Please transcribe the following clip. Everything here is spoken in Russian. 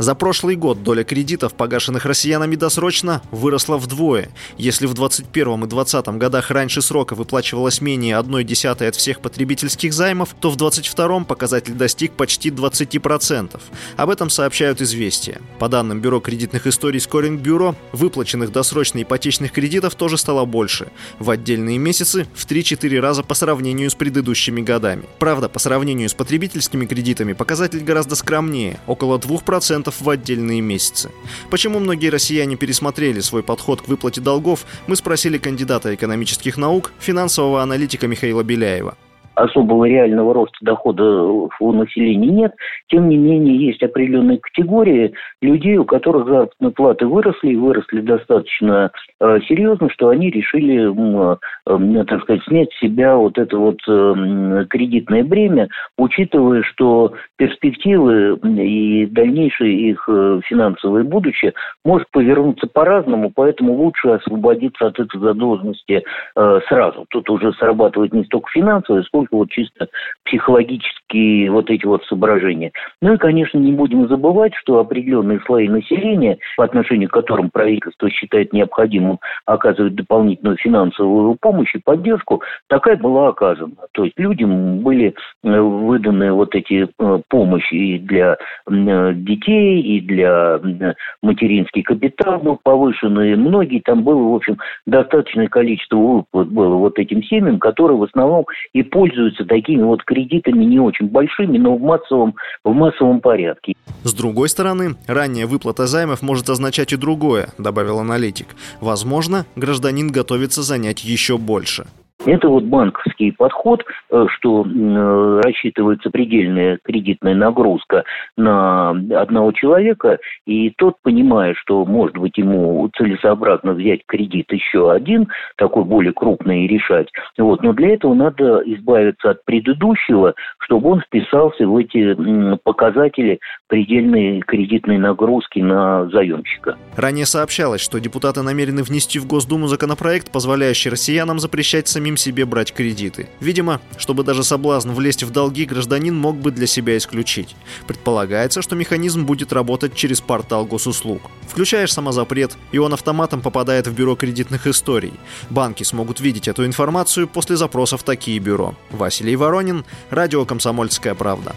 За прошлый год доля кредитов, погашенных россиянами досрочно, выросла вдвое. Если в 2021 и 2020 годах раньше срока выплачивалось менее 0,1 от всех потребительских займов, то в 2022 показатель достиг почти 20%. Об этом сообщают «Известия». По данным Бюро кредитных историй Скоринг-Бюро, выплаченных досрочно ипотечных кредитов тоже стало больше. В отдельные месяцы в 3-4 раза по сравнению с предыдущими годами. Правда, по сравнению с потребительскими кредитами показатель гораздо скромнее – около 2% в отдельные месяцы. Почему многие россияне пересмотрели свой подход к выплате долгов, мы спросили кандидата экономических наук, финансового аналитика Михаила Беляева. Особого реального роста дохода у населения нет. Тем не менее, есть определенные категории людей, у которых заработные платы выросли, и выросли достаточно серьезно, что они решили, так сказать, снять с себя вот это вот кредитное бремя, учитывая, что перспективы и дальнейшее их финансовое будущее может повернуться по-разному, поэтому лучше освободиться от этой задолженности сразу. Тут уже срабатывает не столько финансовое, сколько вот чисто психологические вот эти вот соображения. Ну и, конечно, не будем забывать, что определенные слои населения, по отношению к которым правительство считает необходимым оказывать дополнительную финансовую помощь и поддержку, такая была оказана. То есть людям были выданы вот эти помощи и для детей, и для материнский капитал был повышенный. Многие там было, в общем, достаточное количество выплат было вот этим семьям, которые в основном и пользуются такими вот кредитами не очень большими, но в массовом порядке. С другой стороны, ранняя выплата займов может означать и другое, добавил аналитик. Возможно, гражданин готовится занять еще больше. Это вот банковский подход, что рассчитывается предельная кредитная нагрузка на одного человека, и тот, понимая, что, может быть, ему целесообразно взять кредит еще один, такой более крупный, и решать. Вот. Но для этого надо избавиться от предыдущего, чтобы он вписался в эти показатели предельной кредитной нагрузки на заемщика. Ранее сообщалось, что депутаты намерены внести в Госдуму законопроект, позволяющий россиянам запрещать самим себе брать кредиты. Видимо, чтобы даже соблазн влезть в долги гражданин мог бы для себя исключить. Предполагается, что механизм будет работать через портал госуслуг. Включаешь самозапрет, и он автоматом попадает в Бюро кредитных историй. Банки смогут видеть эту информацию после запроса в такие бюро. Василий Воронин, радио «Комсомольская правда».